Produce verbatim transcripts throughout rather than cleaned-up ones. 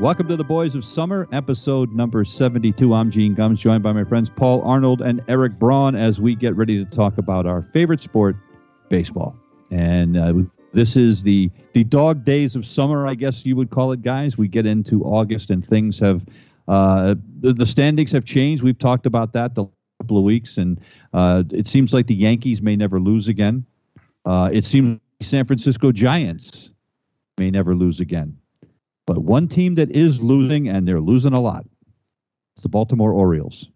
Welcome to the Boys of Summer, episode number seventy-two. I'm Gene Gumbs, joined by my friends Paul Arnold and Eric Braun as we get ready to talk about our favorite sport, baseball. And uh, this is the, the dog days of summer, I guess you would call it, guys. We get into August and things have, uh, the, the standings have changed. We've talked about that the couple of weeks, and uh, it seems like the Yankees may never lose again. Uh, it seems like San Francisco Giants may never lose again. But one team that is losing, and they're losing a lot, it's the Baltimore Orioles.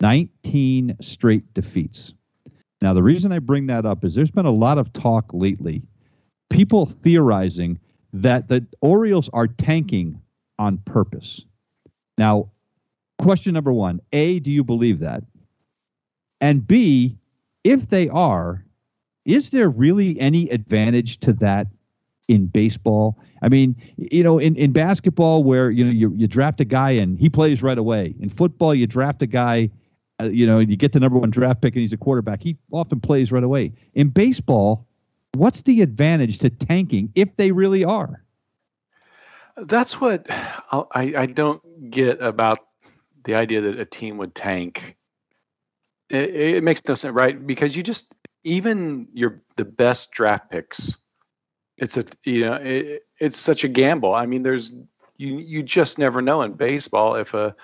nineteen straight defeats. Now, the reason I bring that up is there's been a lot of talk lately, people theorizing that the Orioles are tanking on purpose. Now, question number one, A, do you believe that? And B, if they are, is there really any advantage to that in baseball? I mean, you know, in, in basketball where, you know, you, you draft a guy and he plays right away. In football, you draft a guy, uh, you know, and you get the number one draft pick and he's a quarterback. He often plays right away. In baseball, what's the advantage to tanking if they really are? That's what I'll, I, I don't get about the idea that a team would tank. It, it makes no sense, right? Because you just, even your the best draft picks, It's a you know it, it's such a gamble. I mean, there's you you just never know in baseball if a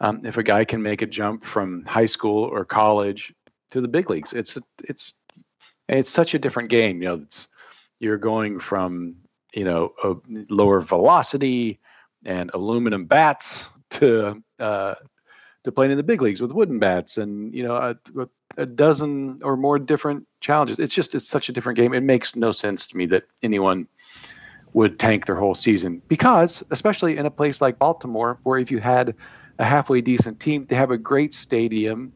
um, if a guy can make a jump from high school or college to the big leagues. It's it's it's such a different game. You know, it's, you're going from you know a lower velocity and aluminum bats to uh, to playing in the big leagues with wooden bats and you know a, a dozen or more different challenges. It's just, it's such a different game. It makes no sense to me that anyone would tank their whole season, because especially in a place like Baltimore, where if you had a halfway decent team, they have a great stadium,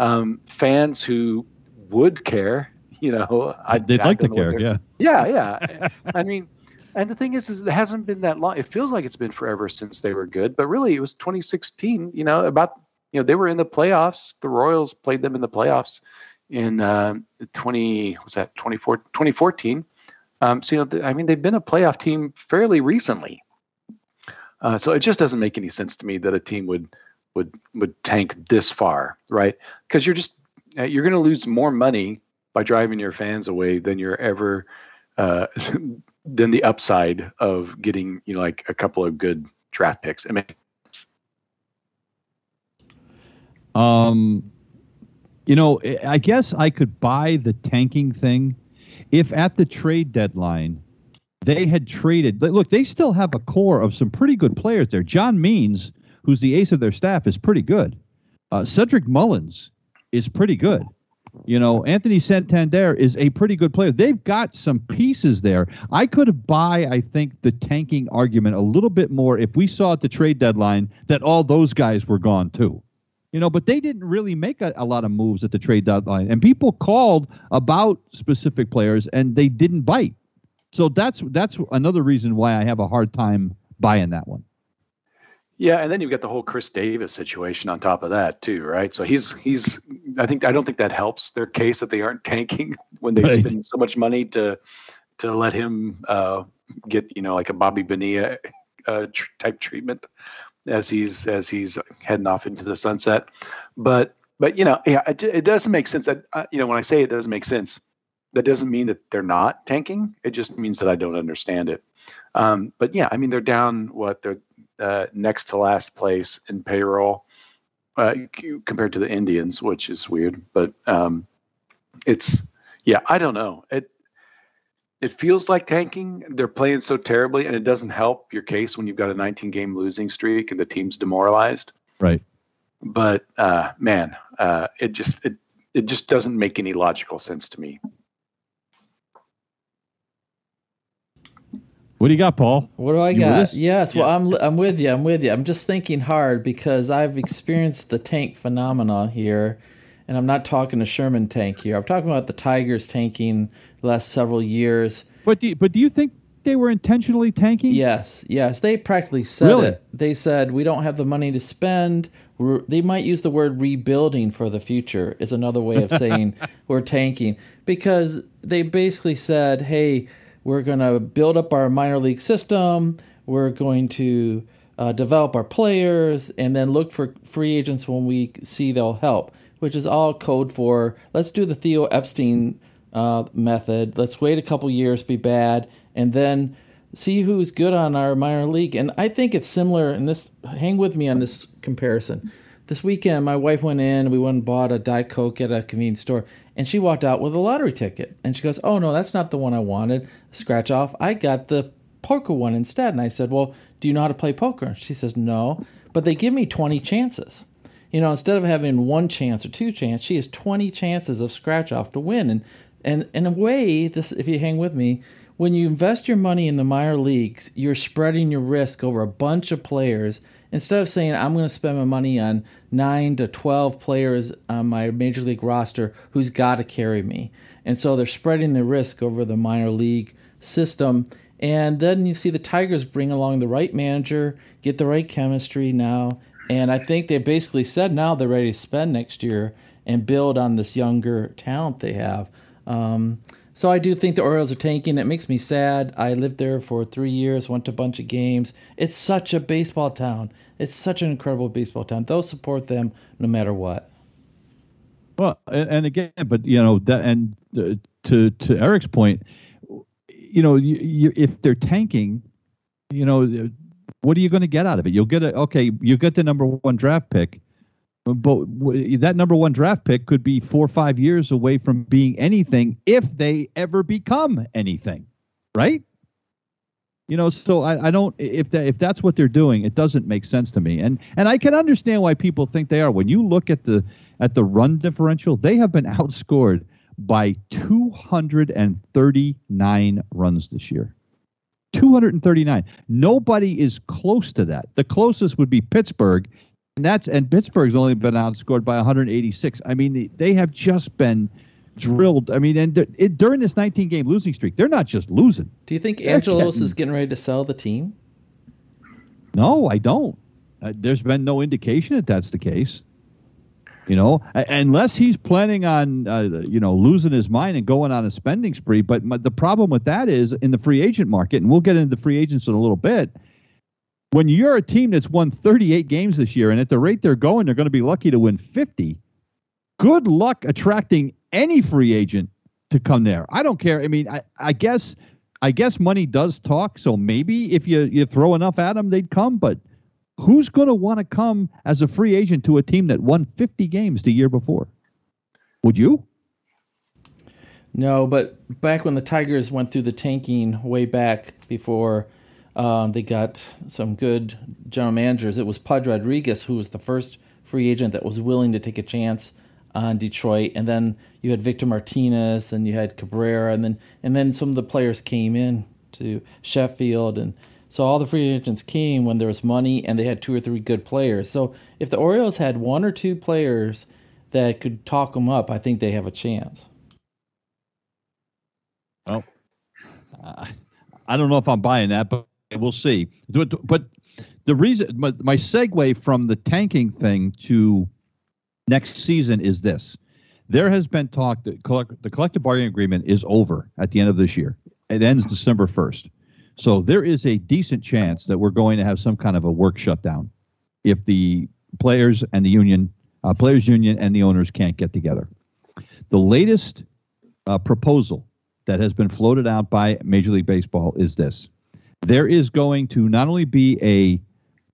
um, fans who would care, you know, I, they'd I like to care. Yeah. Yeah. Yeah. I mean, and the thing is, is it hasn't been that long. It feels like it's been forever since they were good, but really it was twenty sixteen, you know, about, you know, they were in the playoffs. The Royals played them in the playoffs in uh, twenty, was that twenty-four, twenty fourteen. Um, so, you know, the, I mean, they've been a playoff team fairly recently. Uh, so it just doesn't make any sense to me that a team would would would tank this far, right? Because you're just uh, you're going to lose more money by driving your fans away than you're ever uh, than the upside of getting, you know, like a couple of good draft picks. I mean. Um, you know, I guess I could buy the tanking thing if at the trade deadline they had traded. Look, they still have a core of some pretty good players there. John Means, who's the ace of their staff, is pretty good. Uh, Cedric Mullins is pretty good. You know, Anthony Santander is a pretty good player. They've got some pieces there. I could buy, I think, the tanking argument a little bit more if we saw at the trade deadline that all those guys were gone too. You know, but they didn't really make a, a lot of moves at the trade deadline, and people called about specific players, and they didn't bite. So that's that's another reason why I have a hard time buying that one. Yeah, and then you've got the whole Chris Davis situation on top of that too, right? So he's he's I think I don't think that helps their case that they aren't tanking when they right. spend so much money to to let him uh, get you know like a Bobby Bonilla uh, tr- type treatment. As he's as he's heading off into the sunset, but but you know yeah it, it doesn't make sense. I, I, you know when I say it doesn't make sense, that doesn't mean that they're not tanking. It just means that I don't understand it. Um, but yeah, I mean they're down what they're uh, next to last place in payroll uh, compared to the Indians, which is weird. But um, it's yeah I don't know it. It feels like tanking. They're playing so terribly, and it doesn't help your case when you've got a nineteen-game losing streak and the team's demoralized. Right. But uh, man, uh, it just it it just doesn't make any logical sense to me. What do you got, Paul? What do I you got? Yes. Yeah. Well, I'm I'm with you. I'm with you. I'm just thinking hard because I've experienced the tank phenomena here. And I'm not talking a Sherman tank here. I'm talking about the Tigers tanking the last several years. But do you, but do you think they were intentionally tanking? Yes, yes. They practically said really? it. They said, we don't have the money to spend. We're, they might use the word rebuilding for the future is another way of saying we're tanking. Because they basically said, hey, we're going to build up our minor league system. We're going to uh, develop our players, and then look for free agents when we see they'll help, which is all code for let's do the Theo Epstein uh, method. Let's wait a couple years, be bad, and then see who's good on our minor league. And I think it's similar, and this, hang with me on this comparison. This weekend, my wife went in, we went and bought a Diet Coke at a convenience store, and she walked out with a lottery ticket. And she goes, oh, no, that's not the one I wanted. Scratch off. I got the poker one instead. And I said, well, do you know how to play poker? And she says, no, but they give me twenty chances. You know, instead of having one chance or two chance, she has twenty chances of scratch off to win. And, and in a way, this, if you hang with me, when you invest your money in the minor leagues, you're spreading your risk over a bunch of players. Instead of saying, I'm going to spend my money on nine to twelve players on my major league roster who's got to carry me. And so they're spreading the risk over the minor league system. And then you see the Tigers bring along the right manager, get the right chemistry now. And I think they basically said now they're ready to spend next year and build on this younger talent they have. Um, so I do think the Orioles are tanking. It makes me sad. I lived there for three years, went to a bunch of games. It's such a baseball town. It's such an incredible baseball town. They'll support them no matter what. Well, and again, but, you know, that, and to to Eric's point, you know, you, you, if they're tanking, you know, what are you going to get out of it? You'll get a, okay, you get the number one draft pick, but that number one draft pick could be four or five years away from being anything if they ever become anything, right? You know, so I, I don't, if that, if that's what they're doing, it doesn't make sense to me. And and I can understand why people think they are. When you look at the at the run differential, they have been outscored by two hundred thirty-nine runs this year. two hundred thirty-nine. Nobody is close to that. The closest would be Pittsburgh. And that's and Pittsburgh's only been outscored by one hundred eighty-six. I mean, they, they have just been drilled. I mean, and it, during this nineteen-game losing streak, they're not just losing. Do you think Angelos is getting ready to sell the team? No, I don't. Uh, there's been no indication that that's the case. You know, unless he's planning on, uh, you know, losing his mind and going on a spending spree. But my, the problem with that is in the free agent market, and we'll get into free agents in a little bit. When you're a team that's won thirty-eight games this year, and at the rate they're going, they're going to be lucky to win fifty. Good luck attracting any free agent to come there. I don't care. I mean, I, I guess I guess money does talk. So maybe if you, you throw enough at them, they'd come. But who's going to want to come as a free agent to a team that won fifty games the year before? Would you? No, but back when the Tigers went through the tanking way back before um, they got some good general managers, it was Pudge Rodriguez who was the first free agent that was willing to take a chance on Detroit. And then you had Victor Martinez and you had Cabrera. And then and then some of the players came in to Sheffield, and so all the free agents came when there was money and they had two or three good players. So if the Orioles had one or two players that could talk them up, I think they have a chance. Well, uh, I don't know if I'm buying that, but we'll see. But the reason, my, my segue from the tanking thing to next season is this. There has been talk that collect, the collective bargaining agreement is over at the end of this year. It ends December first. So there is a decent chance that we're going to have some kind of a work shutdown if the players and the union, uh, players union and the owners can't get together. The latest uh, proposal that has been floated out by Major League Baseball is this. There is going to not only be a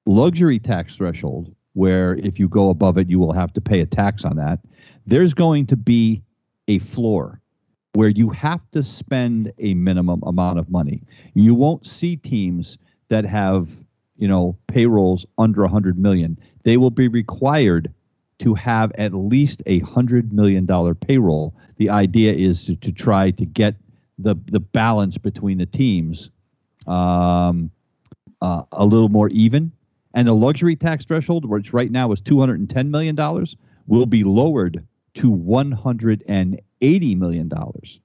luxury tax threshold where if you go above it, you will have to pay a tax on that. There's going to be a floor where you have to spend a minimum amount of money. You won't see teams that have, you know, payrolls under one hundred million dollars. They will be required to have at least a one hundred million dollars payroll. The idea is to, to try to get the, the balance between the teams um, uh, a little more even. And the luxury tax threshold, which right now is two hundred ten million dollars, will be lowered to one hundred eighty million dollars.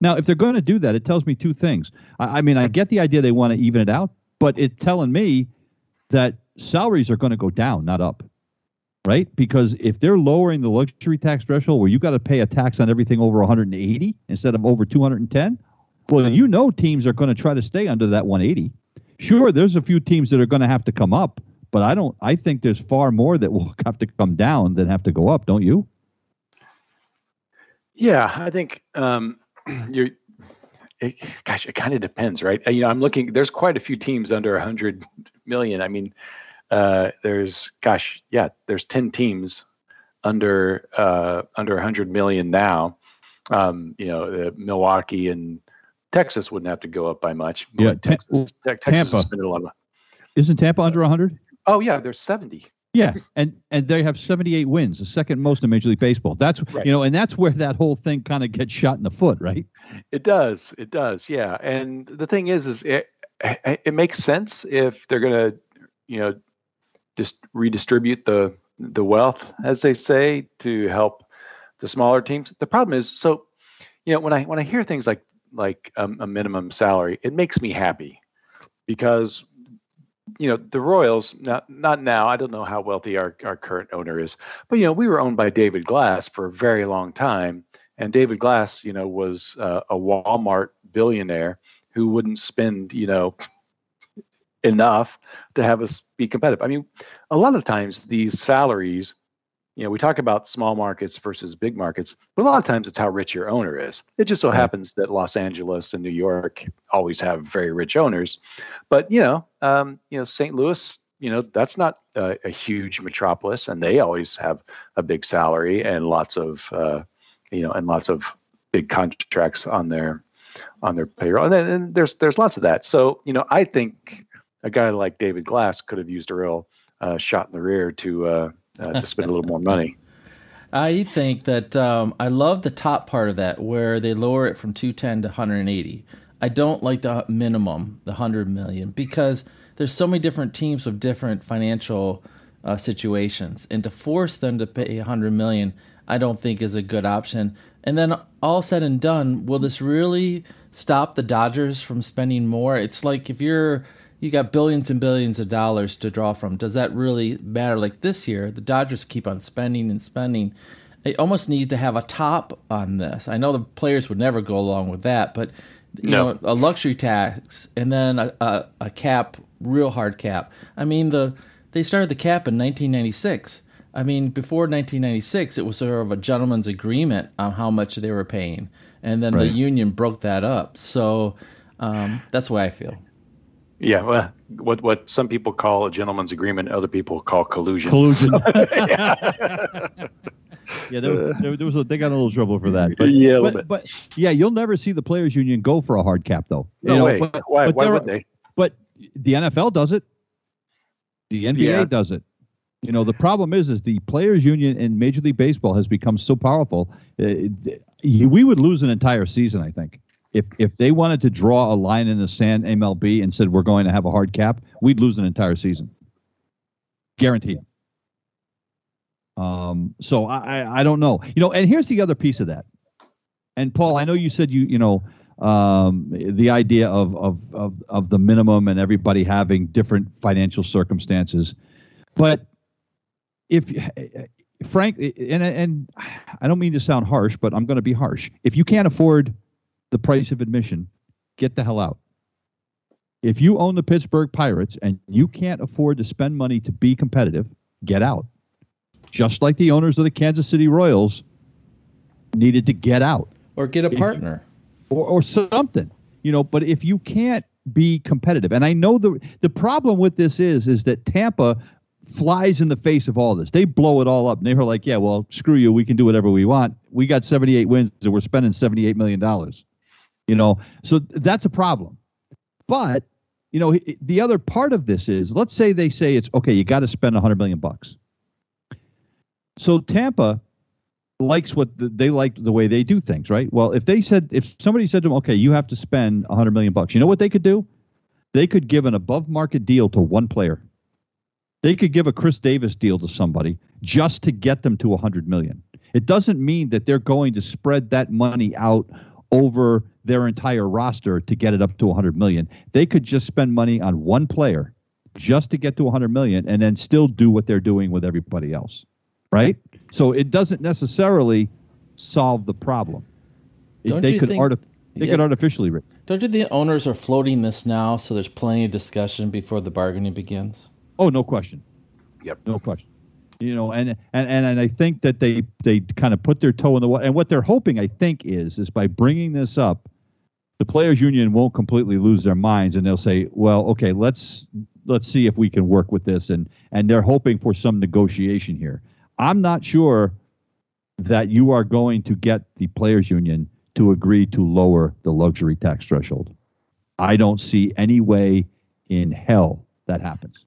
Now, if they're going to do that, it tells me two things. I, I mean, I get the idea they want to even it out, but it's telling me that salaries are going to go down, not up, right? Because if they're lowering the luxury tax threshold where you got to pay a tax on everything over one hundred eighty instead of over two hundred ten, well, you know teams are going to try to stay under that one hundred eighty. sure, there's a few teams that are going to have to come up, but I don't. I think there's far more that will have to come down than have to go up, don't you? Yeah, I think um, you're. It, gosh, it kind of depends, right? You know, I'm looking. There's quite a few teams under one hundred million. I mean, uh, there's gosh, yeah, there's ten teams under uh, under one hundred million now. Um, you know, uh, Milwaukee and Texas wouldn't have to go up by much. But yeah, Texas. T- Texas has been a lot of. Isn't Tampa under one hundred? Oh yeah, they're seventy. Yeah, and and they have seventy-eight wins, the second most in Major League Baseball. That's right. You know, and that's where that whole thing kind of gets shot in the foot, right? It does. It does. Yeah, and the thing is, is it it makes sense if they're gonna, you know, just redistribute the the wealth, as they say, to help the smaller teams. The problem is, so you know, when I when I hear things like like um, a minimum salary, it makes me happy because. You know, the Royals, not not now, I don't know how wealthy our, our current owner is, but, you know, we were owned by David Glass for a very long time. And David Glass, you know, was uh, a Walmart billionaire who wouldn't spend, you know, enough to have us be competitive. I mean, a lot of times these salaries, you know, we talk about small markets versus big markets, but a lot of times it's how rich your owner is. It just so happens that Los Angeles and New York always have very rich owners, but you know, um, you know, Saint Louis, you know, that's not uh, a huge metropolis, and they always have a big salary and lots of, uh, you know, and lots of big contracts on their on their payroll, and, and there's there's lots of that. So you know, I think a guy like David Glass could have used a real uh, shot in the rear to. Uh, Uh, to spend a little more money. I think that um, I love the top part of that where they lower it from two ten to one hundred eighty. I don't like the minimum, the one hundred million, because there's so many different teams with different financial uh, situations, and to force them to pay one hundred million, I don't think is a good option. And then all said and done, will this really stop the Dodgers from spending more? It's like if you're You got billions and billions of dollars to draw from. Does that really matter? Like this year, the Dodgers keep on spending and spending. They almost need to have a top on this. I know the players would never go along with that, but you no. know, a luxury tax and then a, a, a cap, real hard cap. I mean, the they started the cap in nineteen ninety-six. I mean, before nineteen ninety-six, it was sort of a gentleman's agreement on how much they were paying, and then right. the union broke that up. So um, that's the way I feel. Yeah, well, what what some people call a gentleman's agreement, other people call collusion. Collusion. yeah, yeah there, was, there was a, they got a little trouble for that. But, yeah, a but, bit. but yeah, you'll never see the players' union go for a hard cap, though. No you know, way. But, why? But why would are, they? But the N F L does it. The N B A yeah. does it. You know, the problem is, is the players' union in Major League Baseball has become so powerful. Uh, we would lose an entire season, I think. If if they wanted to draw a line in the sand, M L B, and said we're going to have a hard cap, we'd lose an entire season, guaranteed. Um, so I, I don't know, you know. And here's the other piece of that. And Paul, I know you said you you know um, the idea of of of of the minimum and everybody having different financial circumstances, but if Frank and and I don't mean to sound harsh, but I'm going to be harsh. If you can't afford the price of admission, get the hell out. If you own the Pittsburgh Pirates and you can't afford to spend money to be competitive, get out. Just like the owners of the Kansas City Royals needed to get out. Or get a partner. If, or, or something. You know, but if you can't be competitive, and I know the the problem with this is, is that Tampa flies in the face of all this. They blow it all up. And they were like, yeah, well, screw you. We can do whatever we want. We got seventy-eight wins and we're spending seventy-eight million dollars. You know, so that's a problem. But, you know, the other part of this is, let's say they say it's okay, you got to spend one hundred million bucks. So Tampa likes what the, they like the way they do things, right? Well, if they said, if somebody said to them, okay, you have to spend one hundred million bucks, you know what they could do? They could give an above market deal to one player. They could give a Chris Davis deal to somebody just to get them to one hundred million. It doesn't mean that they're going to spread that money out over their entire roster to get it up to one hundred million. They could just spend money on one player just to get to one hundred million and then still do what they're doing with everybody else, right? So it doesn't necessarily solve the problem. Don't they you could think artif- They yeah. get artificially rich. Don't you think the owners are floating this now, so there's plenty of discussion before the bargaining begins? Oh, no question. Yep. No question. You know, and and, and I think that they, they kind of put their toe in the water. And what they're hoping, I think, is is by bringing this up, the players' union won't completely lose their minds, and they'll say, well, okay, let's let's see if we can work with this. And, and they're hoping for some negotiation here. I'm not sure that you are going to get the players' union to agree to lower the luxury tax threshold. I don't see any way in hell that happens.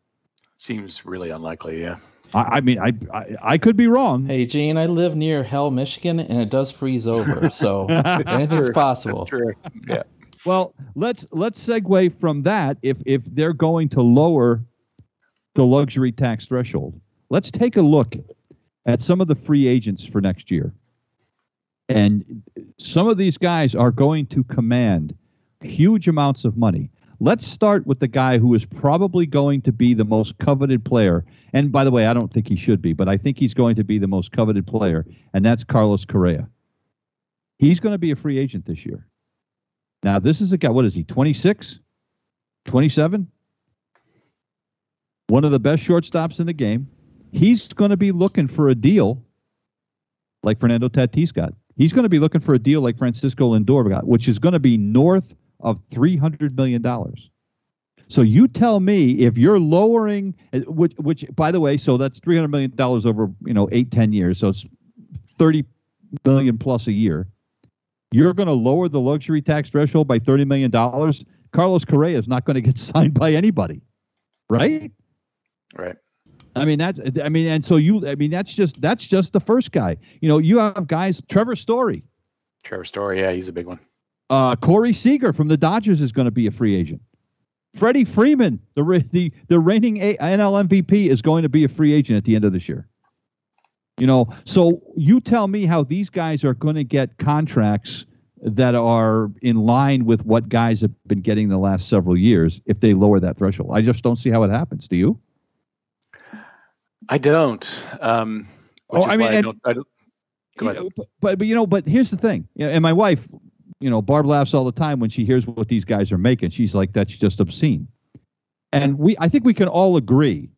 Seems really unlikely, yeah. I, I mean, I, I I could be wrong. Hey, Gene, I live near Hell, Michigan, and it does freeze over, so anything's true. Possible. That's true. Yeah. Well, let's let's segue from that. If if they're going to lower the luxury tax threshold, let's take a look at some of the free agents for next year, and some of these guys are going to command huge amounts of money. Let's start with the guy who is probably going to be the most coveted player. And by the way, I don't think he should be, but I think he's going to be the most coveted player, and that's Carlos Correa. He's going to be a free agent this year. Now, this is a guy, what is he, twenty-six? twenty-seven? One of the best shortstops in the game. He's going to be looking for a deal like Fernando Tatis got. He's going to be looking for a deal like Francisco Lindor got, which is going to be north of three hundred million dollars. So you tell me if you're lowering, which, which by the way, so that's three hundred million dollars over, you know, eight, ten years. So it's thirty million dollars plus a year. You're going to lower the luxury tax threshold by thirty million dollars. Carlos Correa is not going to get signed by anybody. Right? Right. I mean, that's, I mean, and so you, I mean, that's just, that's just the first guy. You know, you have guys, Trevor Story. Trevor Story. Yeah. He's a big one. Uh, Corey Seager from the Dodgers is going to be a free agent. Freddie Freeman, the re- the the reigning a- N L M V P, is going to be a free agent at the end of this year. You know, so you tell me how these guys are going to get contracts that are in line with what guys have been getting the last several years if they lower that threshold. I just don't see how it happens. Do you? I don't. Um, oh, I mean, and, I don't, I don't, go ahead. You know, but but you know, but here's the thing. You know, and my wife. You know, Barb laughs all the time when she hears what these guys are making. She's like, that's just obscene. And we, I think we can all agree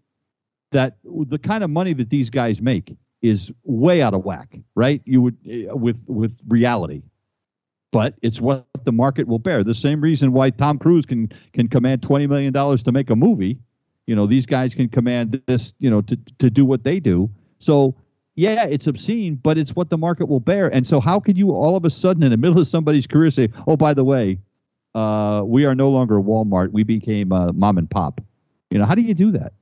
that the kind of money that these guys make is way out of whack, right? You would with with reality, but it's what the market will bear. The same reason why Tom Cruise can can command twenty million dollars to make a movie. You know, these guys can command this, you know, to, to do what they do. So yeah, it's obscene, but it's what the market will bear. And so how could you all of a sudden in the middle of somebody's career say, oh, by the way, uh, we are no longer Walmart. We became uh, mom and pop. You know, how do you do that?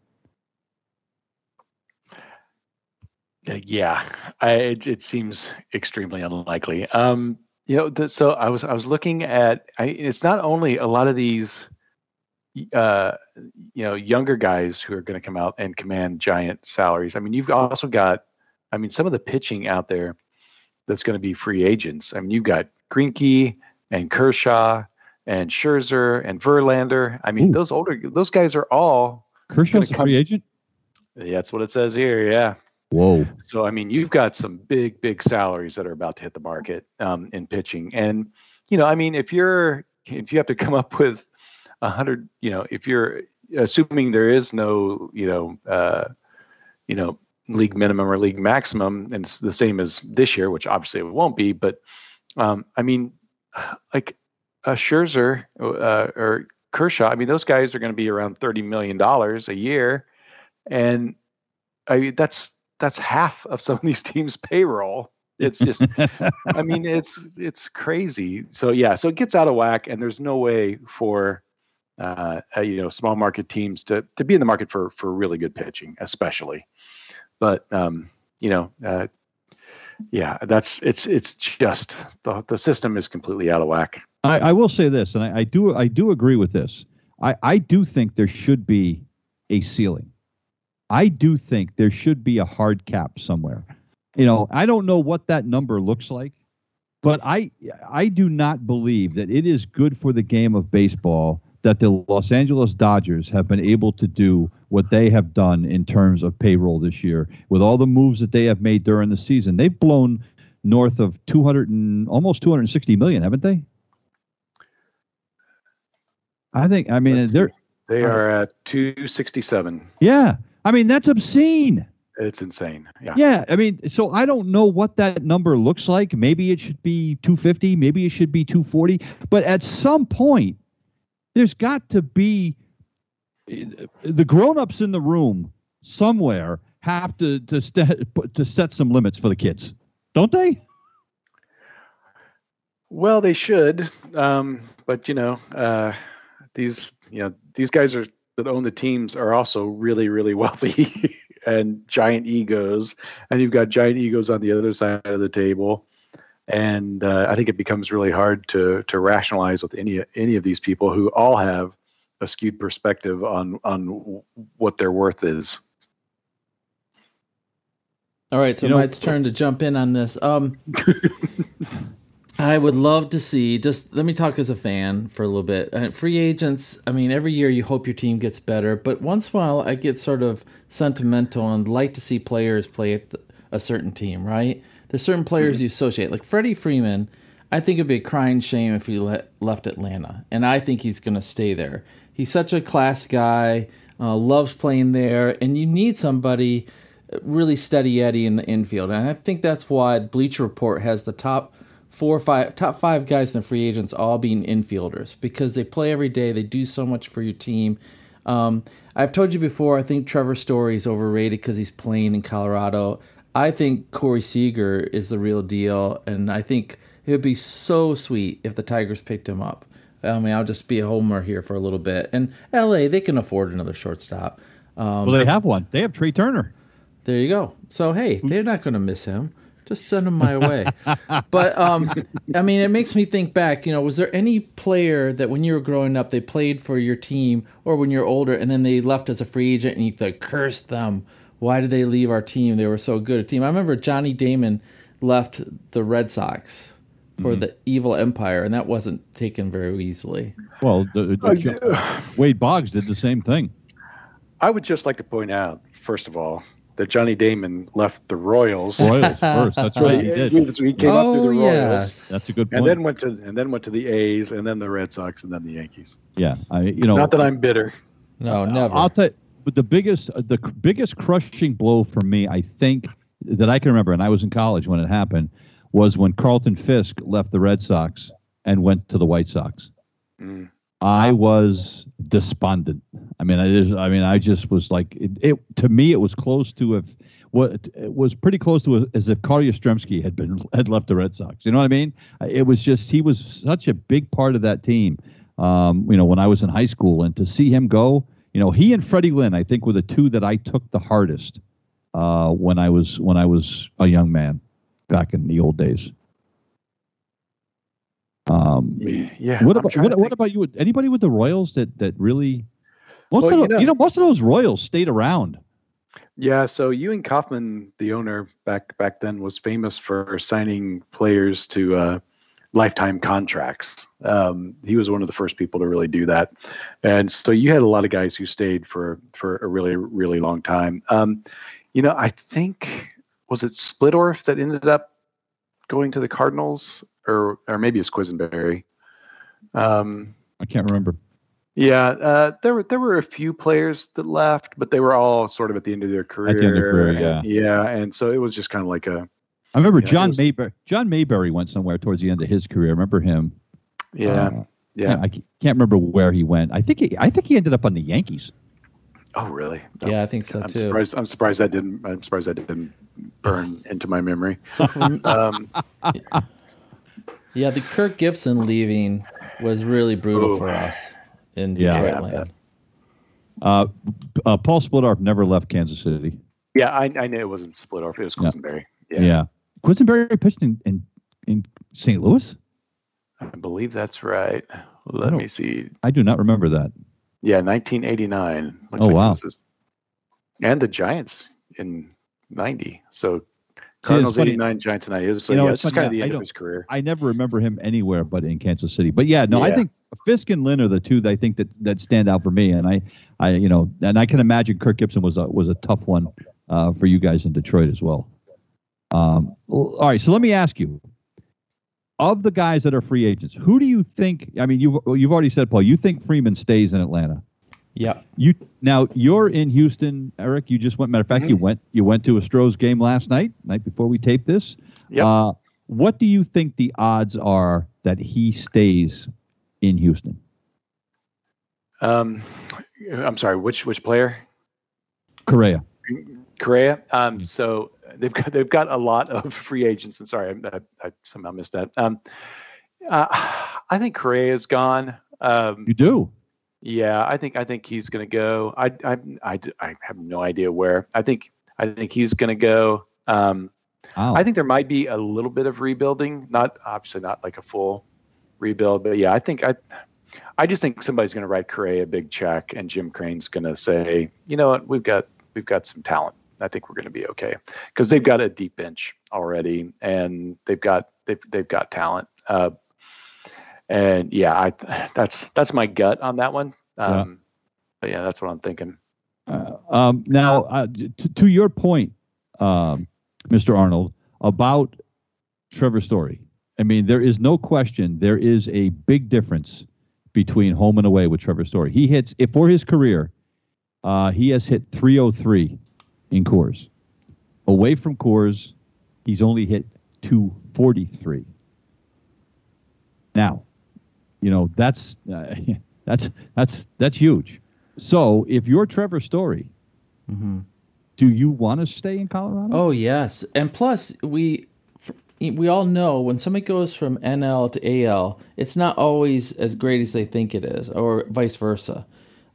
Uh, yeah, I, it, it seems extremely unlikely. Um, you know, th- so I was I was looking at I, it's not only a lot of these, uh, you know, younger guys who are going to come out and command giant salaries. I mean, you've also got. I mean, some of the pitching out there that's going to be free agents. I mean, you've got Greinke and Kershaw and Scherzer and Verlander. I mean, Ooh. those older those guys are all Kershaw's a free agent. Yeah, that's what it says here. Yeah. Whoa. So I mean, you've got some big, big salaries that are about to hit the market um, in pitching. And you know, I mean, if you're if you have to come up with a hundred, you know, if you're assuming there is no, you know, uh, you know. league minimum or league maximum, and it's the same as this year, which obviously it won't be. But um, I mean, like a Scherzer uh, or Kershaw, I mean, those guys are going to be around thirty million dollars a year, and I mean, that's that's half of some of these teams' payroll. It's just, I mean, it's it's crazy. So yeah, so it gets out of whack, and there's no way for uh, you know small market teams to to be in the market for for really good pitching, especially. But, um, you know, uh, yeah, that's it's it's just the, the system is completely out of whack. I, I will say this, and I, I do I do agree with this. I, I do think there should be a ceiling. I do think there should be a hard cap somewhere. You know, I don't know what that number looks like, but I I do not believe that it is good for the game of baseball that the Los Angeles Dodgers have been able to do what they have done in terms of payroll this year with all the moves that they have made during the season. They've blown north of two hundred and almost two hundred sixty million, haven't they? I think, I mean, they're, they are at two sixty-seven. Yeah. I mean, that's obscene. It's insane. Yeah. Yeah. I mean, so I don't know what that number looks like. Maybe it should be two fifty. Maybe it should be two forty. But at some point, there's got to be the grown-ups in the room somewhere have to to, st- to set some limits for the kids, don't they? Well, they should. Um, but, you know, uh, these you know these guys are that own the teams are also really, really wealthy and giant egos. And you've got giant egos on the other side of the table. And uh, I think it becomes really hard to to rationalize with any any of these people who all have a skewed perspective on on what their worth is. All right, so you know, it's turn to jump in on this. Um, I would love to see, just let me talk as a fan for a little bit. Uh, free agents, I mean, every year you hope your team gets better, but once in a while I get sort of sentimental and like to see players play at a certain team, right? There's certain players mm-hmm. you associate. Like Freddie Freeman, I think it'd be a crying shame if he le- left Atlanta, and I think he's going to stay there. He's such a class guy, uh, loves playing there, and you need somebody really steady Eddie in the infield. And I think that's why Bleacher Report has the top four or five, top five guys in the free agents all being infielders, because they play every day. They do so much for your team. Um, I've told you before, I think Trevor Story is overrated because he's playing in Colorado. I think Corey Seager is the real deal, and I think it would be so sweet if the Tigers picked him up. I mean, I'll just be a homer here for a little bit. And L A, they can afford another shortstop. Um, well, they have one. They have Trey Turner. There you go. So, hey, they're not going to miss him. Just send him my way. But, um, I mean, it makes me think back, you know, was there any player that when you were growing up, they played for your team, or when you're older and then they left as a free agent and you like, cursed them? Why did they leave our team? They were so good a team. I remember Johnny Damon left the Red Sox for mm-hmm. the evil empire, and that wasn't taken very easily. Well, the, the, uh, Wade Boggs did the same thing. I would just like to point out, first of all, that Johnny Damon left the Royals. Royals first, that's right. He did. He came oh, up through the Royals. Yes. That's a good point. And then went to and then went to the A's, and then the Red Sox, and then the Yankees. Yeah, I you know. Not that I'm bitter. No, uh, never. I'll tell you, but the biggest the biggest crushing blow for me, I think, that I can remember, and I was in college when it happened, was when Carlton Fisk left the Red Sox and went to the White Sox. Mm. I was despondent. I mean, I just, I mean, I just was like, it, it to me, it was close to if what it was pretty close to a, as if Karl Yastrzemski had been had left the Red Sox. You know what I mean? It was just he was such a big part of that team. Um, you know, when I was in high school, and to see him go, you know, he and Freddie Lynn, I think, were the two that I took the hardest uh, when I was when I was a young man back in the old days. Um, yeah. What about what, what about you? Anybody with the Royals that that really? Most well, of you, the, know, you know, most of those Royals stayed around. Yeah. So Ewing Kaufman, the owner back back then, was famous for signing players to uh, lifetime contracts. Um, he was one of the first people to really do that, and so you had a lot of guys who stayed for for a really really long time. Um, you know, I think was it Splittorff that ended up going to the Cardinals. Or, or maybe it's Quisenberry. Um, I can't remember. Yeah, uh, there were there were a few players that left, but they were all sort of at the end of their career. At the end of their career, yeah, yeah, and so it was just kind of like a. I remember you know, John was, Mayberry. John Mayberry went somewhere towards the end of his career. I remember him? Yeah, uh, yeah. I can't remember where he went. I think he, I think he ended up on the Yankees. Oh, really? No. Yeah, I think so I'm too. Surprised, I'm surprised that didn't. I'm surprised that didn't burn into my memory. um, yeah. Yeah, the Kirk Gibson leaving was really brutal Ooh. for us in Detroit yeah, land. Uh, uh, Paul Splittorff never left Kansas City. Yeah, I, I knew it wasn't Splittorff. It was Quisenberry. Yeah. yeah. yeah. Quisenberry pitched in, in, in Saint Louis? I believe that's right. Let me see. I do not remember that. Yeah, nineteen eighty-nine. Looks oh, like wow. Kansas. And the Giants in ninety. So... Cardinals eighty-nine, Giants ninety. So, you know, yeah, it's just kind of the end of his career. I never remember him anywhere but in Kansas City. But yeah, no, yeah. I think Fisk and Lynn are the two that I think that, that stand out for me. And I, I, you know, and I can imagine Kirk Gibson was a was a tough one uh, for you guys in Detroit as well. Um, all right, so let me ask you: of the guys that are free agents, who do you think? I mean, you've you've already said, Paul, you think Freeman stays in Atlanta. Yeah. You now you're in Houston, Eric. You just went. Matter of fact, mm-hmm. you went you went to a Astros game last night, night before we taped this. Yeah. Uh, what do you think the odds are that he stays in Houston? Um, I'm sorry. Which which player? Correa. Correa. Um. So they've got they've got a lot of free agents. And sorry, I, I, I somehow missed that. Um. Uh, I think Correa is gone. Um, you do. Yeah, I think I think he's going to go. I, I I I have no idea where. I think I think he's going to go. Um. Wow. I think there might be a little bit of rebuilding. Not obviously not like a full rebuild, but yeah, I think I. I just think somebody's going to write Correa a big check, and Jim Crane's going to say, "You know what? We've got we've got some talent. I think we're going to be okay because they've got a deep bench already, and they've got they've they've got talent." Uh, and yeah, I that's that's my gut on that one. Um, yeah. But yeah, that's what I'm thinking. Uh, um, now, uh, to, to your point, um, Mister Arnold, about Trevor Story. I mean, there is no question. There is a big difference between home and away with Trevor Story. He hits, if for his career, uh, he has hit three oh three in Coors. Away from Coors, he's only hit two forty-three. Now, you know, that's uh, that's that's that's huge. So, if you're Trevor Story, mm-hmm. do you want to stay in Colorado? Oh, yes. And plus, we We all know when somebody goes from N L to A L, it's not always as great as they think it is, or vice versa.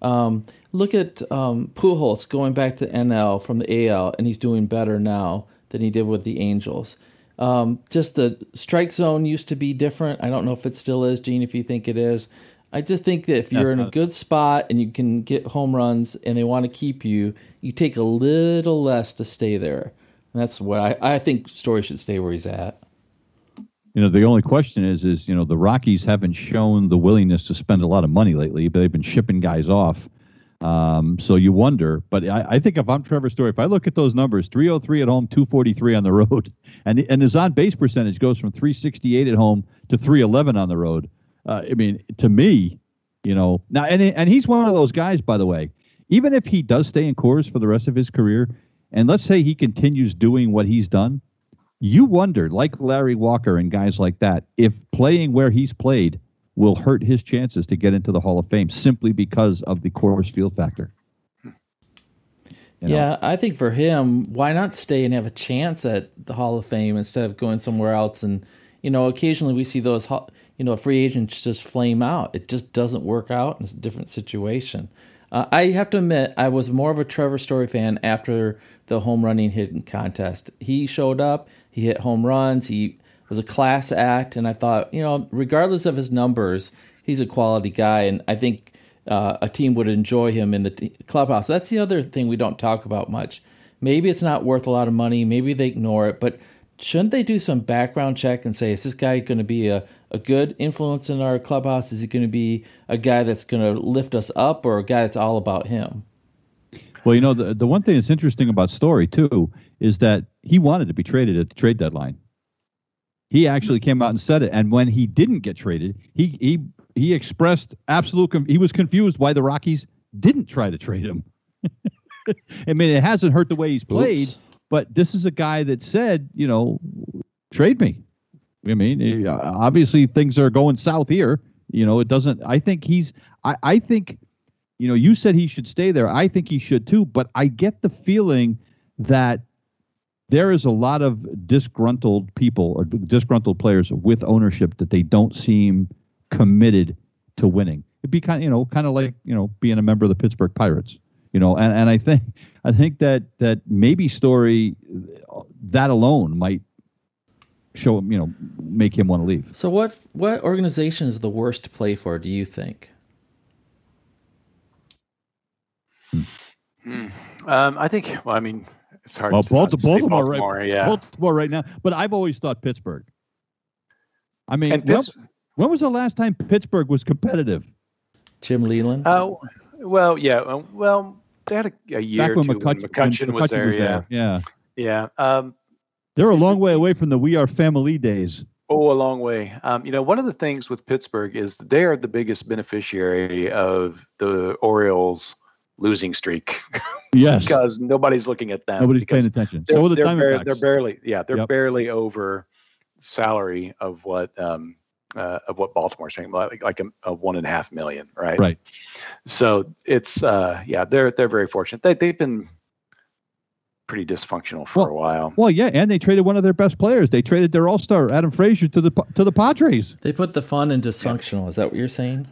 Um, look at um, Pujols going back to N L from the A L, and he's doing better now than he did with the Angels. Um, just the strike zone used to be different. I don't know if it still is, Gene, if you think it is. I just think that if you're in a good spot and you can get home runs and they want to keep you, you take a little less to stay there. That's what I, I think Story should stay where he's at. You know, the only question is, is, you know, the Rockies haven't shown the willingness to spend a lot of money lately, but they've been shipping guys off. Um, so you wonder. But I, I think if I'm Trevor Story, if I look at those numbers, three oh three at home, two forty-three on the road, and and his on-base percentage goes from three sixty-eight at home to three eleven on the road. Uh, I mean, to me, you know, now and and he's one of those guys, by the way, even if he does stay in Coors for the rest of his career, and let's say he continues doing what he's done, you wonder, like Larry Walker and guys like that, if playing where he's played will hurt his chances to get into the Hall of Fame simply because of the Coors Field factor. You know? Yeah, I think for him, why not stay and have a chance at the Hall of Fame instead of going somewhere else? And, you know, occasionally we see those, you know, free agents just flame out. It just doesn't work out, and it's a different situation. Uh, I have to admit, I was more of a Trevor Story fan after the home running hitting contest. He showed up, he hit home runs, he was a class act, and I thought, you know, regardless of his numbers, he's a quality guy, and I think uh, a team would enjoy him in the t- clubhouse. That's the other thing we don't talk about much. Maybe it's not worth a lot of money, maybe they ignore it, but shouldn't they do some background check and say, is this guy going to be a, a good influence in our clubhouse? Is he going to be a guy that's going to lift us up, or a guy that's all about him? Well, you know, the, the one thing that's interesting about Story, too, is that he wanted to be traded at the trade deadline. He actually came out and said it. And when he didn't get traded, he he, he expressed absolute com- – he was confused why the Rockies didn't try to trade him. I mean, it hasn't hurt the way he's played. Oops. But this is a guy that said, you know, trade me. I mean, obviously things are going south here. You know, it doesn't, I think he's, I, I think, you know, you said he should stay there. I think he should too, but I get the feeling that there is a lot of disgruntled people or disgruntled players with ownership that they don't seem committed to winning. It'd be kind of, you know, kind of like, you know, being a member of the Pittsburgh Pirates. You know, and, and I think I think that that maybe Story, that alone might show him, you know, make him want to leave. So what what organization is the worst to play for, do you think? Hmm. Hmm. Um, I think, well, I mean, it's hard well, to Baltimore, to Baltimore, Baltimore, right, yeah. Baltimore right now. But I've always thought Pittsburgh. I mean, when, this, when was the last time Pittsburgh was competitive? Jim Leland? Oh, well, yeah. Well, they had a, a year or two McCutcheon, when McCutcheon, when McCutcheon was, there, was there. Yeah. Yeah. Yeah. Um, they're a long way away from the We Are Family days. Oh, a long way. Um, you know, one of the things with Pittsburgh is they are the biggest beneficiary of the Orioles losing streak. Yes, because nobody's looking at them. Nobody's paying attention. So they're, the they're, bar- they're barely, yeah, they're yep. barely over salary of what um, uh, of what Baltimore's paying, like, like a, a one and a half million, right? Right. So it's uh, yeah, they're they're very fortunate. They they've been pretty dysfunctional for well, a while. Well, yeah, and they traded one of their best players. They traded their all-star Adam Frazier to the to the Padres. They put the fun in dysfunctional. Is that what you're saying?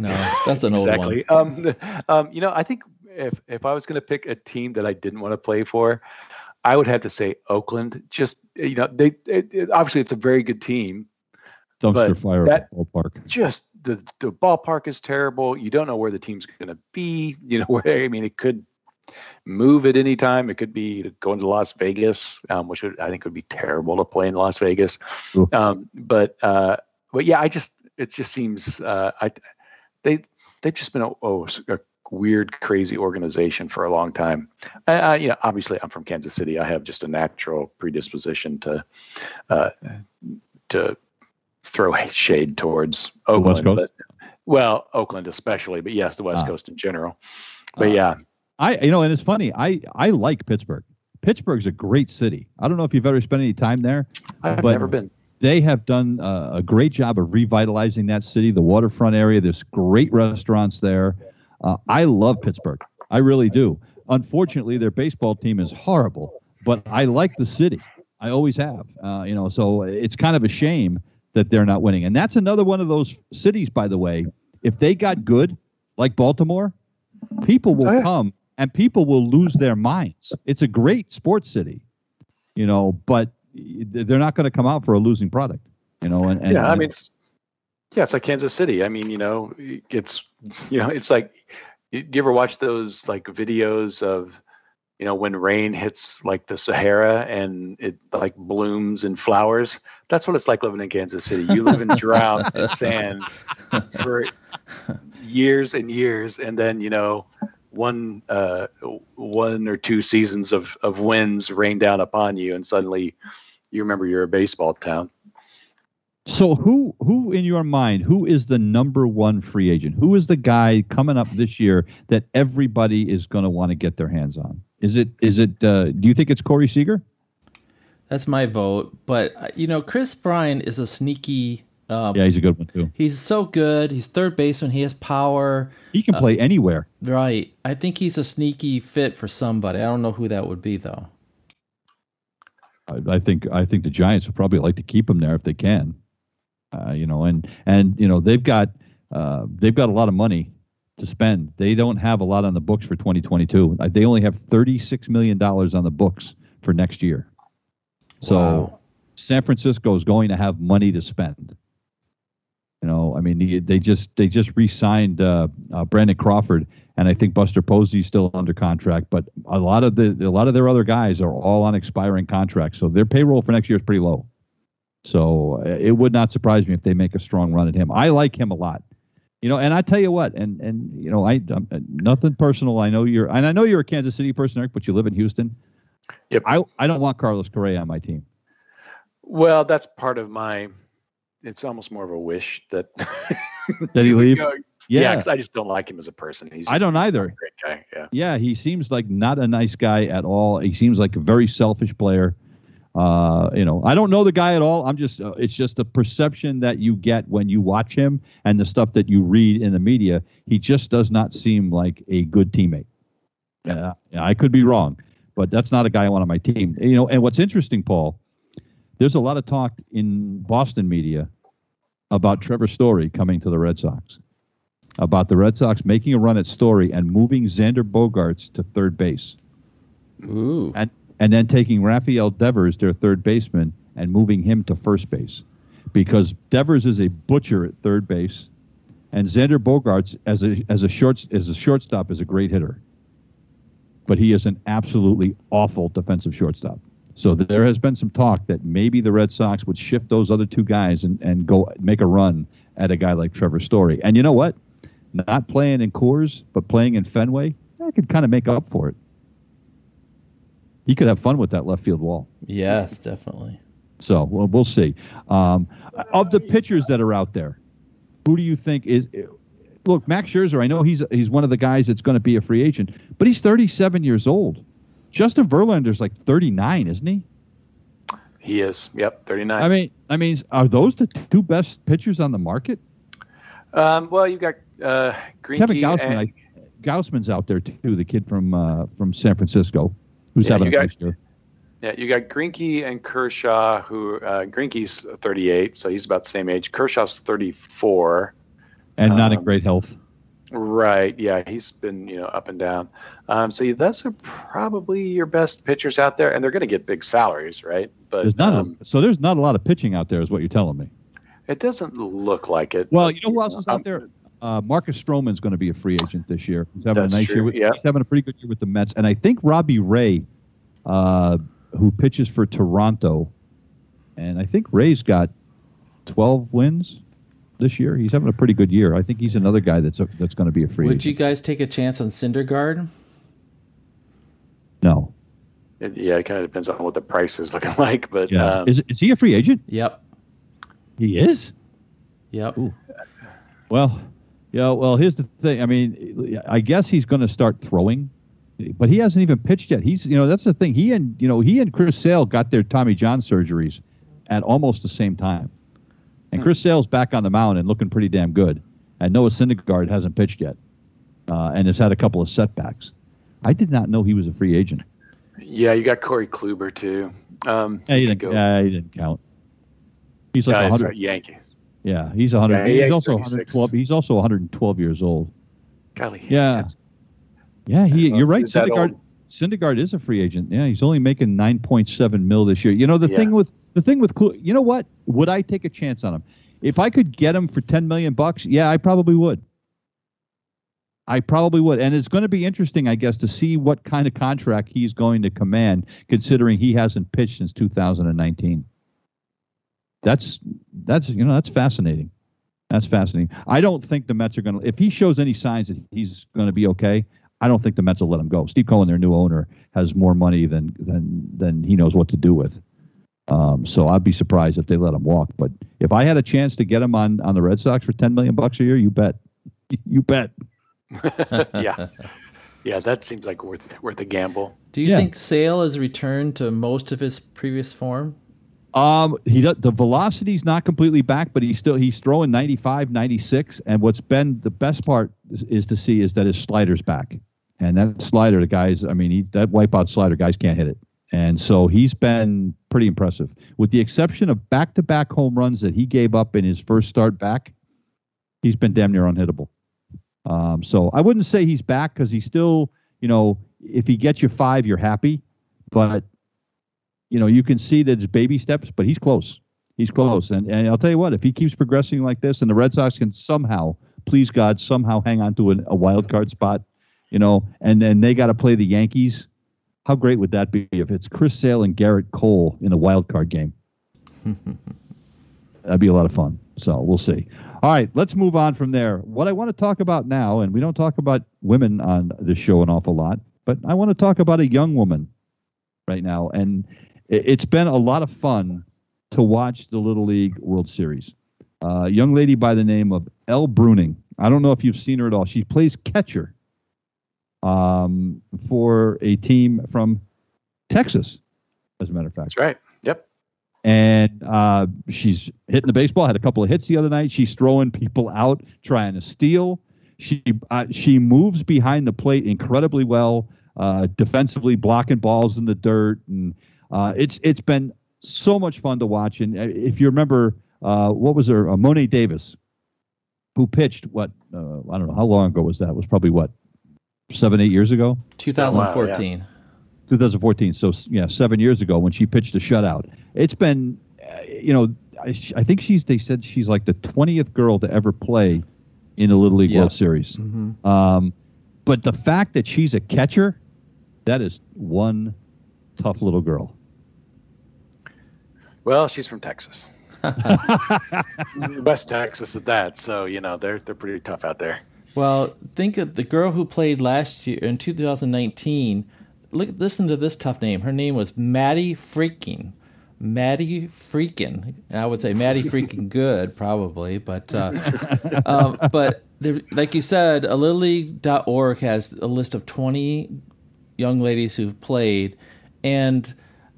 No, that's an exactly. old one. Exactly. Um, um, you know, I think if if I was going to pick a team that I didn't want to play for, I would have to say Oakland. Just you know, they it, it, obviously it's a very good team. Dumpster fire that, ballpark. Just the the ballpark is terrible. You don't know where the team's going to be. You know where I mean, it could move at any time. It could be going to Las Vegas, um, which would, I think would be terrible to play in Las Vegas. Um, but uh, but yeah, I just it just seems uh, I they they've just been a, oh, a weird, crazy organization for a long time. I, I, you know, obviously, I'm from Kansas City. I have just a natural predisposition to uh, to throw shade towards Oakland. But, well, Oakland especially, but yes, the West uh, Coast in general. But uh, yeah. I, you know, and it's funny. I, I like Pittsburgh. Pittsburgh's a great city. I don't know if you've ever spent any time there. I've never been. They have done uh, a great job of revitalizing that city, the waterfront area. There's great restaurants there. Uh, I love Pittsburgh. I really do. Unfortunately, their baseball team is horrible, but I like the city. I always have. Uh, you know, so it's kind of a shame that they're not winning. And that's another one of those cities, by the way. If they got good, like Baltimore, people will oh, yeah. come. And people will lose their minds. It's a great sports city, you know, but they're not going to come out for a losing product, you know. And, and yeah, I mean, it's, yeah, it's like Kansas City. I mean, you know, it's, you know, it's like, you ever watch those like videos of, you know, when rain hits like the Sahara and it like blooms and flowers? That's what it's like living in Kansas City. You live in drought and sand for years and years, and then, you know, one uh one or two seasons of of winds rain down upon you, and suddenly you remember you're a baseball town. So who who in your mind, who is the number one free agent? Who is the guy coming up this year that everybody is going to want to get their hands on? Is it is it uh do you think it's Corey Seager? That's my vote, but you know, Chris Bryant is a sneaky Um, yeah, he's a good one, too. He's so good. He's third baseman. He has power. He can play uh, anywhere. Right. I think he's a sneaky fit for somebody. I don't know who that would be, though. I, I think I think the Giants would probably like to keep him there if they can. Uh, you know, and, and, you know, they've got uh, they've got a lot of money to spend. They don't have a lot on the books for twenty twenty-two. They only have thirty-six million dollars on the books for next year. So wow. San Francisco is going to have money to spend. You know, I mean, they just they just re-signed uh, uh, Brandon Crawford, and I think Buster Posey's still under contract. But a lot of the a lot of their other guys are all on expiring contracts, so their payroll for next year is pretty low. So it would not surprise me if they make a strong run at him. I like him a lot, you know. And I tell you what, and and you know, I I'm, nothing personal. I know you're, and I know you're a Kansas City person, Eric, but you live in Houston. Yep. I I don't want Carlos Correa on my team. Well, that's part of my. It's almost more of a wish that that he leave. Go. Yeah, because yeah, I just don't like him as a person. He's just, I don't he's either. A great guy. Yeah. yeah, he seems like not a nice guy at all. He seems like a very selfish player. Uh, you know, I don't know the guy at all. I'm just uh, it's just the perception that you get when you watch him and the stuff that you read in the media. He just does not seem like a good teammate. Yeah, uh, I could be wrong, but that's not a guy I want on my team. You know, and what's interesting, Paul. There's a lot of talk in Boston media about Trevor Story coming to the Red Sox, about the Red Sox making a run at Story and moving Xander Bogarts to third base. Ooh. And, and then taking Rafael Devers, their third baseman, and moving him to first base, because Devers is a butcher at third base, and Xander Bogarts, as a as a short as a shortstop, is a great hitter, but he is an absolutely awful defensive shortstop. So there has been some talk that maybe the Red Sox would shift those other two guys and, and go make a run at a guy like Trevor Story. And you know what? Not playing in Coors, but playing in Fenway, that could kind of make up for it. He could have fun with that left field wall. Yes, definitely. So well, we'll see. Um, of the pitchers that are out there, who do you think is – look, Max Scherzer, I know he's he's one of the guys that's going to be a free agent, but he's thirty-seven years old. Justin Verlander's like thirty-nine, isn't he? He is. Yep, thirty-nine. I mean, I mean, are those the two best pitchers on the market? Um, well, you've got uh, Greinke. Kevin Gausman, and, I, Gausman's out there, too, the kid from uh, from San Francisco who's yeah, having a nice year. Yeah, you got Greinke and Kershaw, who uh, Greinke's thirty-eight, so he's about the same age. Kershaw's thirty-four. And um, not in great health. Right, yeah, he's been, you know, up and down. Um, so those are probably your best pitchers out there, and they're going to get big salaries, right? But there's not um, a, So there's not a lot of pitching out there is what you're telling me. It doesn't look like it. Well, you know who else is out there? Uh, Marcus Stroman's going to be a free agent this year. He's having That's a nice true. year. With, yep. He's having a pretty good year with the Mets. And I think Robbie Ray, uh, who pitches for Toronto, and I think Ray's got twelve wins this year. He's having a pretty good year. I think he's another guy that's a, that's going to be a free Would agent. Would you guys take a chance on Syndergaard? No. It, yeah, it kind of depends on what the price is looking like. But yeah. um, is is he a free agent? Yep. He is? Yep. Ooh. Well, yeah. Well, here's the thing. I mean, I guess he's going to start throwing, but he hasn't even pitched yet. He's, you know, that's the thing. He and, you know, he and Chris Sale got their Tommy John surgeries at almost the same time. And Chris Sale's back on the mound and looking pretty damn good. And Noah Syndergaard hasn't pitched yet uh, and has had a couple of setbacks. I did not know he was a free agent. Yeah, you got Corey Kluber, too. Um, yeah, he didn't, go. yeah, he didn't count. He's like no, one hundred. Yankees. Yeah, he's one hundred. Yeah, he's also one hundred twelve. He's also one hundred twelve years old. Golly. Yeah. Yeah, he. You're right. Syndergaard, Syndergaard is a free agent. Yeah, he's only making nine point seven mil this year. You know the yeah. thing with the thing with Kluber. You know what? Would I take a chance on him? If I could get him for ten million bucks, yeah, I probably would. I probably would. And it's going to be interesting, I guess, to see what kind of contract he's going to command, considering he hasn't pitched since two thousand nineteen. That's that's you know that's fascinating. That's fascinating. I don't think the Mets are going to. If he shows any signs that he's going to be okay, I don't think the Mets will let him go. Steve Cohen, their new owner, has more money than than than he knows what to do with. Um, so I'd be surprised if they let him walk. But if I had a chance to get him on, on the Red Sox for ten million bucks a year, you bet, you bet. yeah, yeah, that seems like worth worth a gamble. Do you yeah. think Sale has returned to most of his previous form? Um, he does, the velocity's not completely back, but he's still he's throwing ninety-five, ninety-six, and what's been the best part is, is to see is that his slider's back, and that slider, the guys, I mean, he, that wipeout slider, guys can't hit it, and so he's been pretty impressive, with the exception of back-to-back home runs that he gave up in his first start back. He's been damn near unhittable. Um, so I wouldn't say he's back because he's still, you know, if he gets you five, you're happy, but. You know, you can see that it's baby steps, but he's close. He's close. And and I'll tell you what, if he keeps progressing like this and the Red Sox can somehow, please God, somehow hang on to an, a wild card spot, you know, and then they got to play the Yankees, how great would that be if it's Chris Sale and Garrett Cole in a wild card game? That'd be a lot of fun. So we'll see. All right, let's move on from there. What I want to talk about now, and we don't talk about women on this show an awful lot, but I want to talk about a young woman right now. And it's been a lot of fun to watch the Little League World Series. Uh, a young lady by the name of Elle Bruning. I don't know if you've seen her at all. She plays catcher um, for a team from Texas, as a matter of fact. That's right. Yep. And uh, she's hitting the baseball, had a couple of hits the other night. She's throwing people out, trying to steal. She, uh, she moves behind the plate incredibly well, uh, defensively blocking balls in the dirt, and Uh, it's it's been so much fun to watch. And if you remember, uh, what was her? Uh, Monet Davis, who pitched what? Uh, I don't know. How long ago was that? It was probably, what, seven, eight years ago? twenty fourteen. Wow, yeah. twenty fourteen. So, yeah, seven years ago when she pitched a shutout. It's been, uh, you know, I, I think she's. they said she's like the twentieth girl to ever play in the Little League yeah. World Series. Mm-hmm. Um, but the fact that she's a catcher, that is one tough little girl. Well, she's from Texas, West Texas at that. So, you know, they're they're pretty tough out there. Well, think of the girl who played last year in two thousand nineteen. Look, listen to this tough name. Her name was Maddie freaking Matty freaking, I would say Matty freaking good, probably, but uh, uh, but there, like you said, a little league dot org has a list of twenty young ladies who've played, and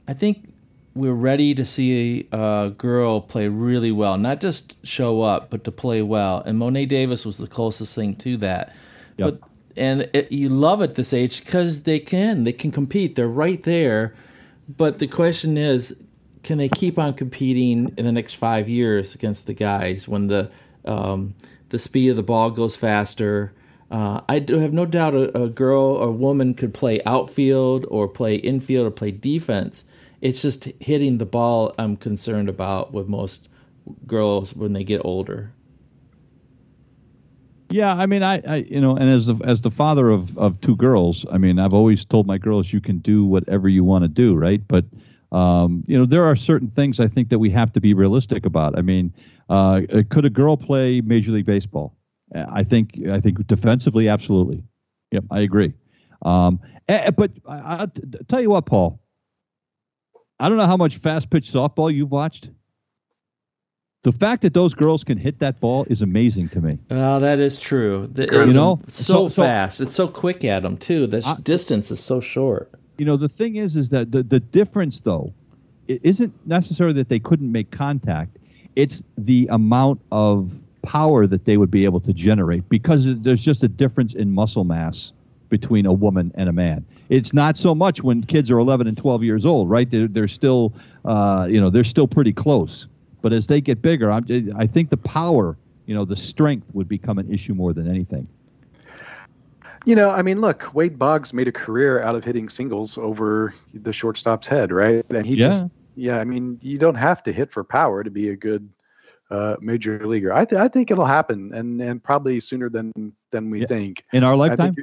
I think we're ready to see a girl play really well, not just show up, but to play well. And Monet Davis was the closest thing to that. Yep. But and it, you love at this age because they can, they can compete. They're right there. But the question is, can they keep on competing in the next five years against the guys when the um, the speed of the ball goes faster? Uh, I do have no doubt a, a girl or woman could play outfield or play infield or play defense. It's just hitting the ball I'm concerned about with most girls when they get older. Yeah, I mean, I, I you know, and as the, as the father of, of two girls, I mean, I've always told my girls, you can do whatever you want to do, right? But, um, you know, there are certain things I think that we have to be realistic about. I mean, uh, could a girl play Major League Baseball? I think I think defensively, absolutely. Yep, I agree. Um, but I'll tell you what, Paul. I don't know how much fast-pitch softball you've watched. The fact that those girls can hit that ball is amazing to me. Oh, that is true. The, you know, so, so fast. So, it's so quick at them, too. The I, distance is so short. You know, the thing is, is that the, the difference, though, it isn't necessarily that they couldn't make contact. It's the amount of power that they would be able to generate because there's just a difference in muscle mass between a woman and a man. It's not so much when kids are eleven and twelve years old, right? They're, they're still, uh, you know, they're still pretty close. But as they get bigger, I'm, I think the power, you know, the strength would become an issue more than anything. You know, I mean, look, Wade Boggs made a career out of hitting singles over the shortstop's head, right? And he yeah. just, yeah, I mean, you don't have to hit for power to be a good uh, major leaguer. I, th- I think it'll happen, and, and probably sooner than, than we yeah. think. In our lifetime?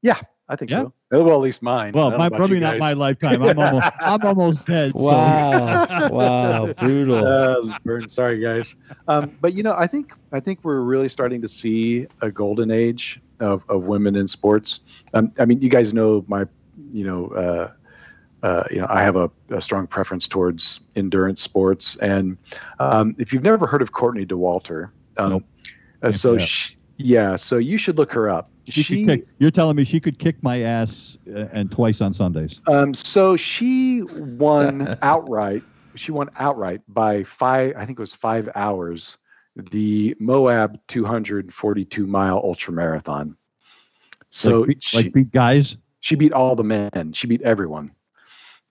Yeah. I think yeah. so. Well, at least mine. Well, my, probably not my lifetime. I'm almost, I'm almost dead. Wow, so. wow, brutal. Uh, burn. Sorry, guys. Um, but you know, I think I think we're really starting to see a golden age of, of women in sports. Um, I mean, you guys know my, you know, uh, uh, you know, I have a, a strong preference towards endurance sports, and um, if you've never heard of Courtney DeWalter, um, nope. uh, so she, yeah, so you should look her up. She she, could kick, you're telling me she could kick my ass uh, and twice on Sundays. Um, so she won outright. She won outright by five. I think it was five hours. The Moab two hundred forty-two mile ultra marathon. So like, she, like beat guys. She beat all the men. She beat everyone,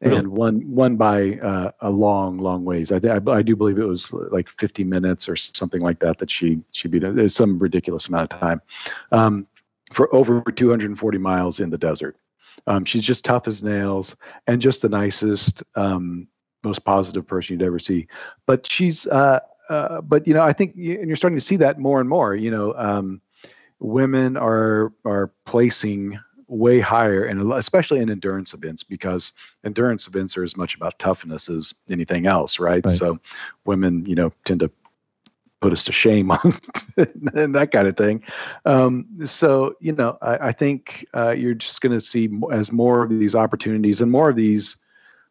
really? And won won by uh, a long, long ways. I, I I do believe it was like fifty minutes or something like that that she she beat. It was some ridiculous amount of time. Um, for over two hundred forty miles in the desert. Um, she's just tough as nails and just the nicest, um, most positive person you'd ever see. But she's, uh, uh, but, you know, I think you, and you're starting to see that more and more, you know, um, women are, are placing way higher, and especially in endurance events, because endurance events are as much about toughness as anything else. Right. right. So women, you know, tend to put us to shame on and that kind of thing. Um, so, you know, I, I think uh, you're just going to see as more of these opportunities and more of these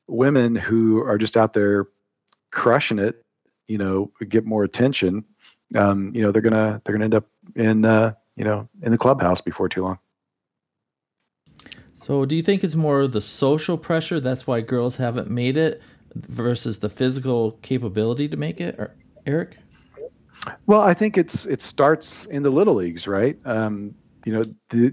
women who are just out there crushing it, you know, get more attention. Um, you know, they're going to, they're going to end up in, uh, you know, in the clubhouse before too long. So do you think it's more of the social pressure? That's why girls haven't made it versus the physical capability to make it, or, Eric? Well, I think it's it starts in the little leagues, right? Um, you know, the,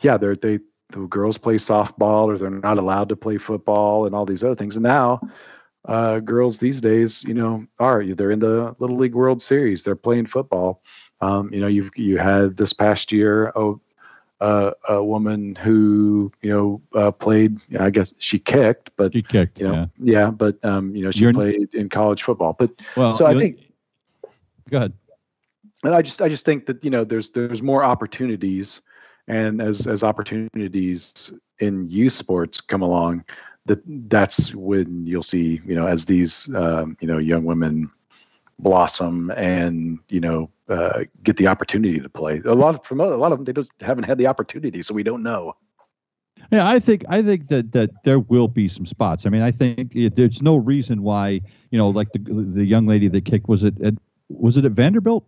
yeah, they're, they the girls play softball, or they're not allowed to play football, and all these other things. And now, uh, girls these days, you know, are they're in the Little League World Series, they're playing football. Um, you know, you you had this past year a uh, a woman who you know uh, played. You know, I guess she kicked, but she kicked, you know, yeah. yeah, but um, you know, she You're, played in college football. But well, so I think. Go ahead. And I just I just think that, you know, there's there's more opportunities, and as as opportunities in youth sports come along, that that's when you'll see, you know, as these um, you know young women blossom and, you know, uh, get the opportunity to play. A lot of from a lot of them, they just haven't had the opportunity, so we don't know. Yeah, I think I think that, that there will be some spots. I mean, I think it, there's no reason why, you know, like the the young lady that kicked, was it at, was it at Vanderbilt?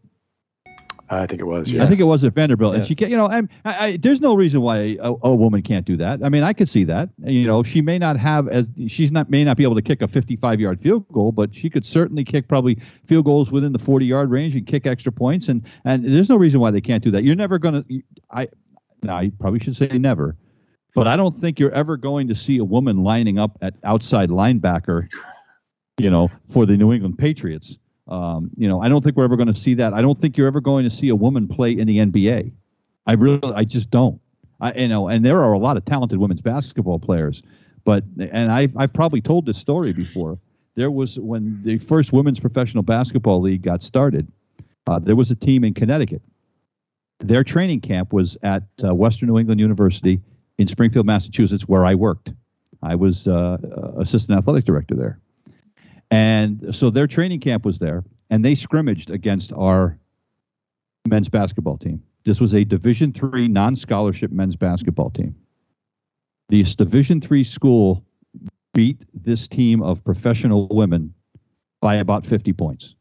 I think it was. Yes. I think it was at Vanderbilt, yes. And she can, you know, I, I, there's no reason why a, a woman can't do that. I mean, I could see that. You know, she may not have as she's not may not be able to kick a fifty-five yard field goal, but she could certainly kick probably field goals within the forty yard range and kick extra points. And and there's no reason why they can't do that. You're never gonna. I, now I probably should say never, but I don't think you're ever going to see a woman lining up at outside linebacker, you know, for the New England Patriots. Um, you know, I don't think we're ever going to see that. I don't think you're ever going to see a woman play in the N B A. I really, I just don't. I, you know, and there are a lot of talented women's basketball players, but, and I, I've probably told this story before. There was, when the first women's professional basketball league got started, uh, there was a team in Connecticut. Their training camp was at uh, Western New England University in Springfield, Massachusetts, where I worked. I was uh, assistant athletic director there. And so their training camp was there, and they scrimmaged against our men's basketball team. This was a Division three non-scholarship men's basketball team. This Division three school beat this team of professional women by about fifty points.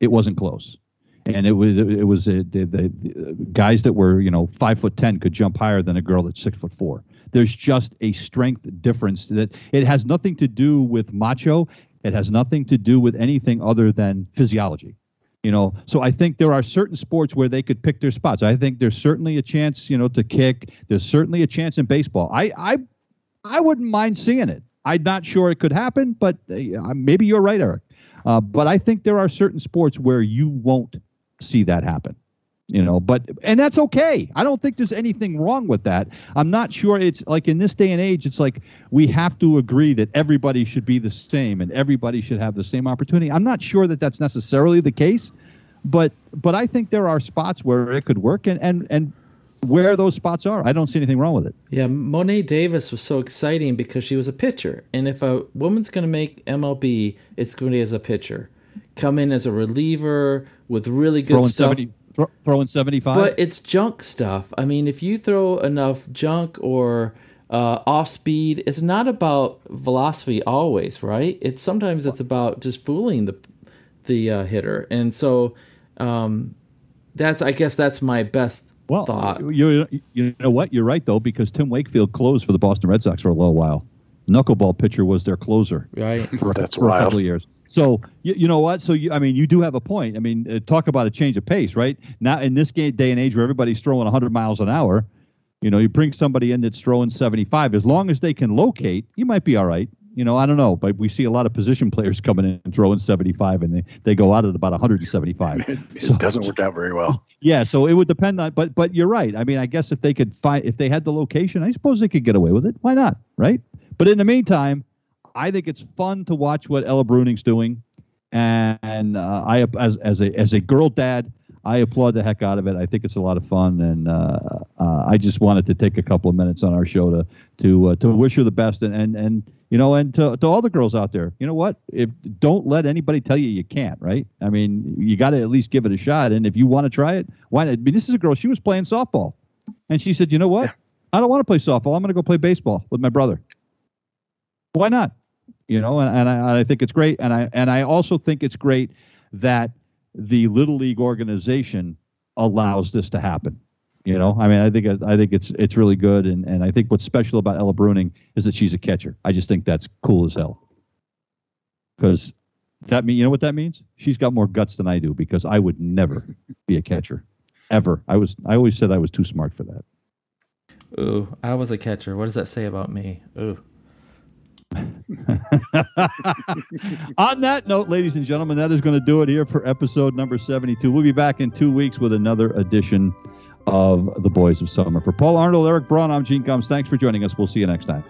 It wasn't close. And it was it was a, the, the, the guys that were, you know, five foot ten could jump higher than a girl that's six foot four. There's just a strength difference that it has nothing to do with macho. It has nothing to do with anything other than physiology, you know. So I think there are certain sports where they could pick their spots. I think there's certainly a chance, you know, to kick. There's certainly a chance in baseball. I, I, I wouldn't mind seeing it. I'm not sure it could happen, but uh, maybe you're right, Eric. Uh, but I think there are certain sports where you won't see that happen, you know. But and that's okay. I don't think there's anything wrong with that. I'm not sure it's like in this day and age, it's like we have to agree that everybody should be the same and everybody should have the same opportunity. I'm not sure that that's necessarily the case, but but I think there are spots where it could work, and and and where those spots are, I don't see anything wrong with it. Yeah, Monet Davis was so exciting because she was a pitcher, and if a woman's going to make M L B, it's going to be as a pitcher. Come in as a reliever with really good throwing stuff. seventy Throwing seventy-five, but it's junk stuff. I mean, if you throw enough junk or uh, off speed, it's not about velocity always, right? It's sometimes it's about just fooling the the uh, hitter, and so um, that's I guess that's my best well, thought. You you know what? You're right though, because Tim Wakefield closed for the Boston Red Sox for a little while. Knuckleball pitcher was their closer, right? For, that's for a couple of years. So you, you know what? So you, I mean, you do have a point. I mean, uh, talk about a change of pace, right? Now in this day and age where everybody's throwing one hundred miles an hour, you know, you bring somebody in that's throwing seventy-five. As long as they can locate, you might be all right. You know, I don't know, but we see a lot of position players coming in and throwing seventy-five, and they, they go out at about one hundred seventy-five. It, it so, doesn't work out very well. Yeah, so it would depend on. But but you're right. I mean, I guess if they could find, if they had the location, I suppose they could get away with it. Why not, right? But in the meantime, I think it's fun to watch what Ella Bruning's doing, and uh, I, as as a as a girl dad, I applaud the heck out of it. I think it's a lot of fun, and uh, uh, I just wanted to take a couple of minutes on our show to to uh, to wish her the best, and and, and you know, and to, to all the girls out there, you know what? If don't let anybody tell you you can't, right? I mean, you got to at least give it a shot, and if you want to try it, why not? I mean, this is a girl. She was playing softball, and she said, "You know what? Yeah. I don't want to play softball. I'm going to go play baseball with my brother." Why not? You know, and, and I, I think it's great. And I and I also think it's great that the Little League organization allows this to happen. You know, I mean, I think I think it's it's really good. And, and I think what's special about Ella Bruning is that she's a catcher. I just think that's cool as hell. Because that mean, you know what that means? She's got more guts than I do, because I would never be a catcher, ever. I was I always said I was too smart for that. Ooh, I was a catcher. What does that say about me? Ooh. On that note, ladies and gentlemen, that is going to do it here for episode number seventy-two. We'll be back in two weeks with another edition of the Boys of Summer. For Paul Arnold, Eric Braun, I'm Gene Gumbs. Thanks for joining us. We'll see you next time.